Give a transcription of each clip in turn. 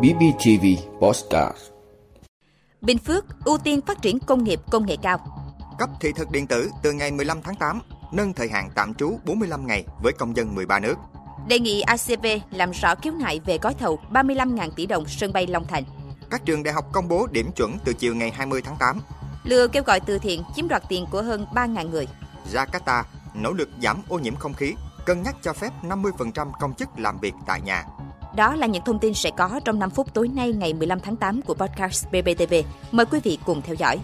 BBTV Bostas. Bình Phước ưu tiên phát triển công nghiệp công nghệ cao. Cấp thị thực điện tử từ ngày 15 tháng 8, nâng thời hạn tạm trú 45 ngày với công dân 13 nước. Đề nghị ACB làm rõ khiếu nại về gói thầu 35.000 tỷ đồng sân bay Long Thành. Các trường đại học công bố điểm chuẩn từ chiều ngày 20 tháng 8. Lừa kêu gọi từ thiện chiếm đoạt tiền của hơn 3.000 người. Jakarta nỗ lực giảm ô nhiễm không khí, cân nhắc cho phép 50% công chức làm việc tại nhà. Đó là những thông tin sẽ có trong 5 phút tối nay ngày 15 tháng 8 của podcast BBTV. Mời quý vị cùng theo dõi.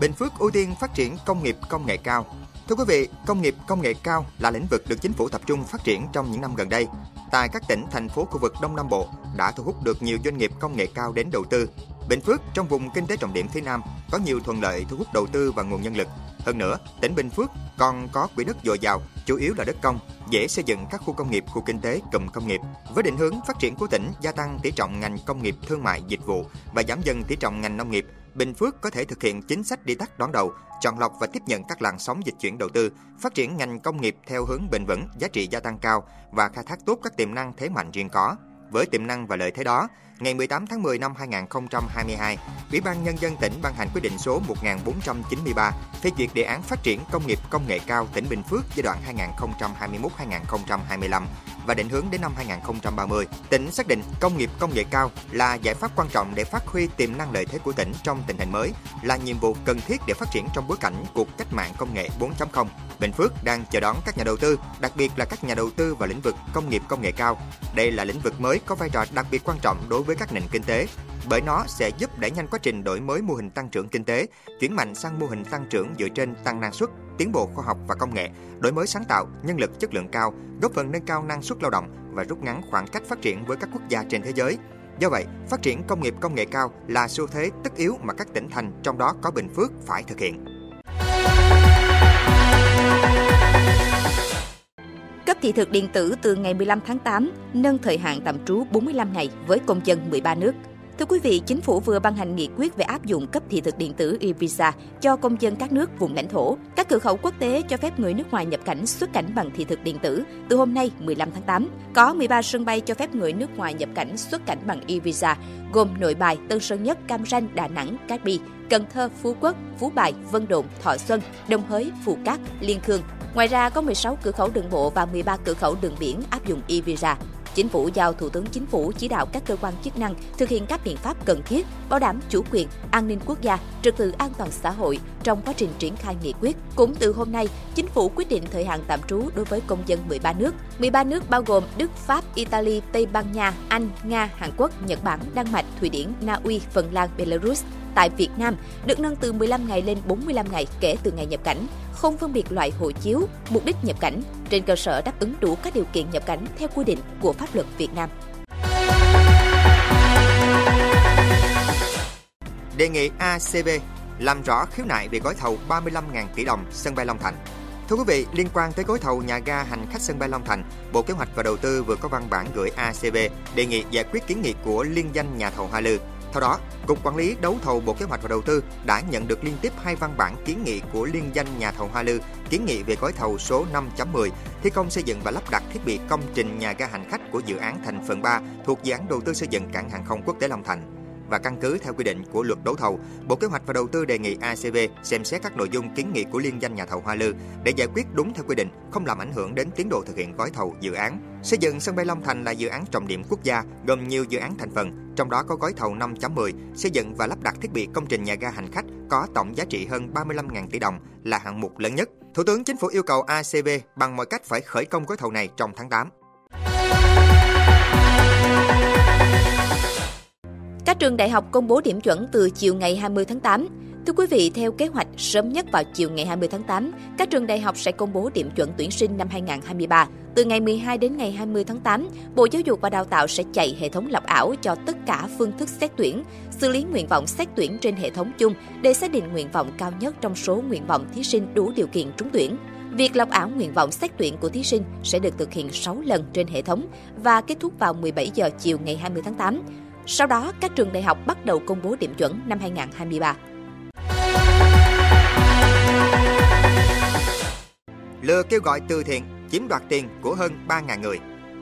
Bình Phước ưu tiên phát triển công nghiệp công nghệ cao. Thưa quý vị, công nghiệp công nghệ cao là lĩnh vực được chính phủ tập trung phát triển trong những năm gần đây. Tại các tỉnh, thành phố khu vực Đông Nam Bộ đã thu hút được nhiều doanh nghiệp công nghệ cao đến đầu tư. Bình Phước, trong vùng kinh tế trọng điểm phía Nam, có nhiều thuận lợi thu hút đầu tư và nguồn nhân lực. Hơn nữa, tỉnh Bình Phước còn có quỹ đất dồi dào, chủ yếu là đất công, dễ xây dựng các khu công nghiệp, khu kinh tế, cụm công nghiệp. Với định hướng phát triển của tỉnh gia tăng tỷ trọng ngành công nghiệp, thương mại, dịch vụ và giảm dần tỷ trọng ngành nông nghiệp, Bình Phước có thể thực hiện chính sách đi tắt đón đầu, chọn lọc và tiếp nhận các làn sóng dịch chuyển đầu tư, phát triển ngành công nghiệp theo hướng bền vững, giá trị gia tăng cao và khai thác tốt các tiềm năng thế mạnh riêng có. Với tiềm năng và lợi thế đó, ngày 18 tháng 10 năm 2022, Ủy ban Nhân dân tỉnh ban hành quyết định số 1493 phê duyệt đề án phát triển công nghiệp công nghệ cao tỉnh Bình Phước giai đoạn 2021-2025 và định hướng đến năm 2030. Tỉnh xác định công nghiệp công nghệ cao là giải pháp quan trọng để phát huy tiềm năng lợi thế của tỉnh trong tình hình mới, là nhiệm vụ cần thiết để phát triển trong bối cảnh cuộc cách mạng công nghệ 4.0. Bình Phước đang chờ đón các nhà đầu tư, đặc biệt là các nhà đầu tư vào lĩnh vực công nghiệp công nghệ cao. Đây là lĩnh vực mới có vai trò đặc biệt quan trọng đối với các nền kinh tế, bởi nó sẽ giúp đẩy nhanh quá trình đổi mới mô hình tăng trưởng kinh tế, chuyển mạnh sang mô hình tăng trưởng dựa trên tăng năng suất, tiến bộ khoa học và công nghệ, đổi mới sáng tạo, nhân lực chất lượng cao, góp phần nâng cao năng suất lao động và rút ngắn khoảng cách phát triển với các quốc gia trên thế giới. Do vậy, phát triển công nghiệp công nghệ cao là xu thế tất yếu mà các tỉnh thành, trong đó có Bình Phước, phải thực hiện. Cấp thị thực điện tử từ ngày 15 tháng 8, nâng thời hạn tạm trú 45 ngày với công dân 13 nước. Thưa quý vị, Chính phủ vừa ban hành nghị quyết về áp dụng cấp thị thực điện tử e-visa cho công dân các nước vùng lãnh thổ. Các cửa khẩu quốc tế cho phép người nước ngoài nhập cảnh, xuất cảnh bằng thị thực điện tử từ hôm nay 15 tháng 8. Có 13 sân bay cho phép người nước ngoài nhập cảnh, xuất cảnh bằng e-visa, gồm Nội Bài, Tân Sơn Nhất, Cam Ranh, Đà Nẵng, Cát Bì, Cần Thơ, Phú Quốc, Phú Bài, Vân Đồn, Thọ Xuân, Đồng Hới, Phú Cát, Liên Khương. Ngoài ra, có 16 cửa khẩu đường bộ và 13 cửa khẩu đường biển áp dụng e-visa. Chính phủ giao Thủ tướng Chính phủ chỉ đạo các cơ quan chức năng thực hiện các biện pháp cần thiết, bảo đảm chủ quyền, an ninh quốc gia, trật tự an toàn xã hội trong quá trình triển khai nghị quyết. Cũng từ hôm nay, Chính phủ quyết định thời hạn tạm trú đối với công dân 13 nước. 13 nước bao gồm Đức, Pháp, Italy, Tây Ban Nha, Anh, Nga, Hàn Quốc, Nhật Bản, Đan Mạch, Thụy Điển, Na Uy, Phần Lan, Belarus. Tại Việt Nam, được nâng từ 15 ngày lên 45 ngày kể từ ngày nhập cảnh, không phân biệt loại hộ chiếu, mục đích nhập cảnh, trên cơ sở đáp ứng đủ các điều kiện nhập cảnh theo quy định của pháp luật Việt Nam. Đề nghị ACB làm rõ khiếu nại về gói thầu 35.000 tỷ đồng sân bay Long Thành. Thưa quý vị, liên quan tới gói thầu nhà ga hành khách sân bay Long Thành, Bộ Kế hoạch và Đầu tư vừa có văn bản gửi ACB đề nghị giải quyết kiến nghị của liên danh nhà thầu Hoa Lư. Theo đó, Cục Quản lý Đấu thầu Bộ Kế hoạch và Đầu tư đã nhận được liên tiếp 2 văn bản kiến nghị của liên danh nhà thầu Hoa Lư, kiến nghị về gói thầu số 5.10 thi công xây dựng và lắp đặt thiết bị công trình nhà ga hành khách của dự án thành phần 3 thuộc dự án đầu tư xây dựng cảng hàng không quốc tế Long Thành. Và căn cứ theo quy định của luật đấu thầu, Bộ Kế hoạch và Đầu tư đề nghị ACV xem xét các nội dung kiến nghị của liên danh nhà thầu Hoa Lư để giải quyết đúng theo quy định, không làm ảnh hưởng đến tiến độ thực hiện gói thầu dự án. Xây dựng sân bay Long Thành là dự án trọng điểm quốc gia, gồm nhiều dự án thành phần, trong đó có gói thầu 5.10 xây dựng và lắp đặt thiết bị công trình nhà ga hành khách có tổng giá trị hơn 35.000 tỷ đồng là hạng mục lớn nhất. Thủ tướng Chính phủ yêu cầu ACV bằng mọi cách phải khởi công gói thầu này trong tháng 8. Các trường đại học công bố điểm chuẩn từ chiều ngày 20 tháng 8. Thưa quý vị, theo kế hoạch, sớm nhất vào chiều ngày 20 tháng 8, các trường đại học sẽ công bố điểm chuẩn tuyển sinh năm 2023. Từ ngày 12 đến ngày 20 tháng 8, Bộ Giáo dục và Đào tạo sẽ chạy hệ thống lọc ảo cho tất cả phương thức xét tuyển, xử lý nguyện vọng xét tuyển trên hệ thống chung để xác định nguyện vọng cao nhất trong số nguyện vọng thí sinh đủ điều kiện trúng tuyển. Việc lọc ảo nguyện vọng xét tuyển của thí sinh sẽ được thực hiện 6 lần trên hệ thống và kết thúc vào 17 giờ chiều ngày 20 tháng 8. Sau đó, các trường đại học bắt đầu công bố điểm chuẩn năm 2023. Lừa kêu gọi từ thiện chiếm đoạt tiền của hơn 3.000 người.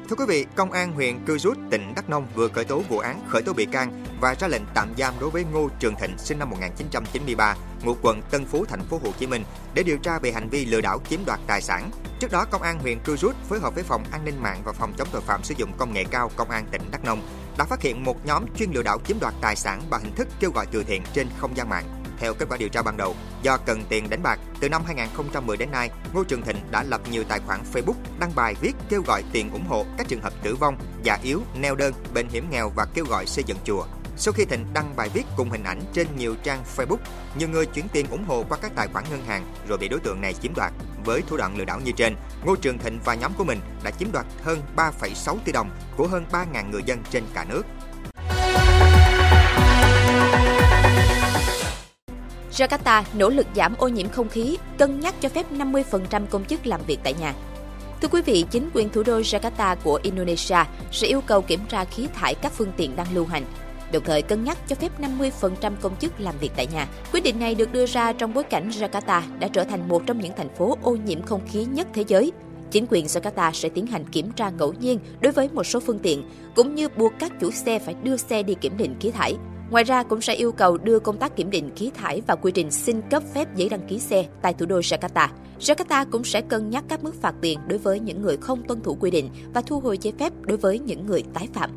Thưa quý vị, Công an huyện Cư Rút, tỉnh Đắk Nông vừa khởi tố vụ án, khởi tố bị can và ra lệnh tạm giam đối với Ngô Trường Thịnh sinh năm 1993, ngụ quận Tân Phú, thành phố Hồ Chí Minh để điều tra về hành vi lừa đảo chiếm đoạt tài sản. Trước đó, Công an huyện Cư Rút phối hợp với Phòng An ninh mạng và Phòng chống tội phạm sử dụng công nghệ cao Công an tỉnh Đắk Nông đã phát hiện một nhóm chuyên lừa đảo chiếm đoạt tài sản bằng hình thức kêu gọi từ thiện trên không gian mạng. Theo kết quả điều tra ban đầu, do cần tiền đánh bạc, từ năm 2010 đến nay, Ngô Trường Thịnh đã lập nhiều tài khoản Facebook, đăng bài viết kêu gọi tiền ủng hộ các trường hợp tử vong, già yếu, neo đơn, bệnh hiểm nghèo và kêu gọi xây dựng chùa. Sau khi Thịnh đăng bài viết cùng hình ảnh trên nhiều trang Facebook, nhiều người chuyển tiền ủng hộ qua các tài khoản ngân hàng rồi bị đối tượng này chiếm đoạt. Với thủ đoạn lừa đảo như trên, Ngô Trường Thịnh và nhóm của mình đã chiếm đoạt hơn 3,6 tỷ đồng của hơn 3.000 người dân trên cả nước. Jakarta nỗ lực giảm ô nhiễm không khí, cân nhắc cho phép 50% công chức làm việc tại nhà. Thưa quý vị, chính quyền thủ đô Jakarta của Indonesia sẽ yêu cầu kiểm tra khí thải các phương tiện đang lưu hành, đồng thời cân nhắc cho phép 50% công chức làm việc tại nhà. Quyết định này được đưa ra trong bối cảnh Jakarta đã trở thành một trong những thành phố ô nhiễm không khí nhất thế giới. Chính quyền Jakarta sẽ tiến hành kiểm tra ngẫu nhiên đối với một số phương tiện, cũng như buộc các chủ xe phải đưa xe đi kiểm định khí thải. Ngoài ra, cũng sẽ yêu cầu đưa công tác kiểm định khí thải và quy trình xin cấp phép giấy đăng ký xe tại thủ đô Jakarta. Jakarta cũng sẽ cân nhắc các mức phạt tiền đối với những người không tuân thủ quy định và thu hồi giấy phép đối với những người tái phạm.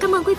Cảm ơn quý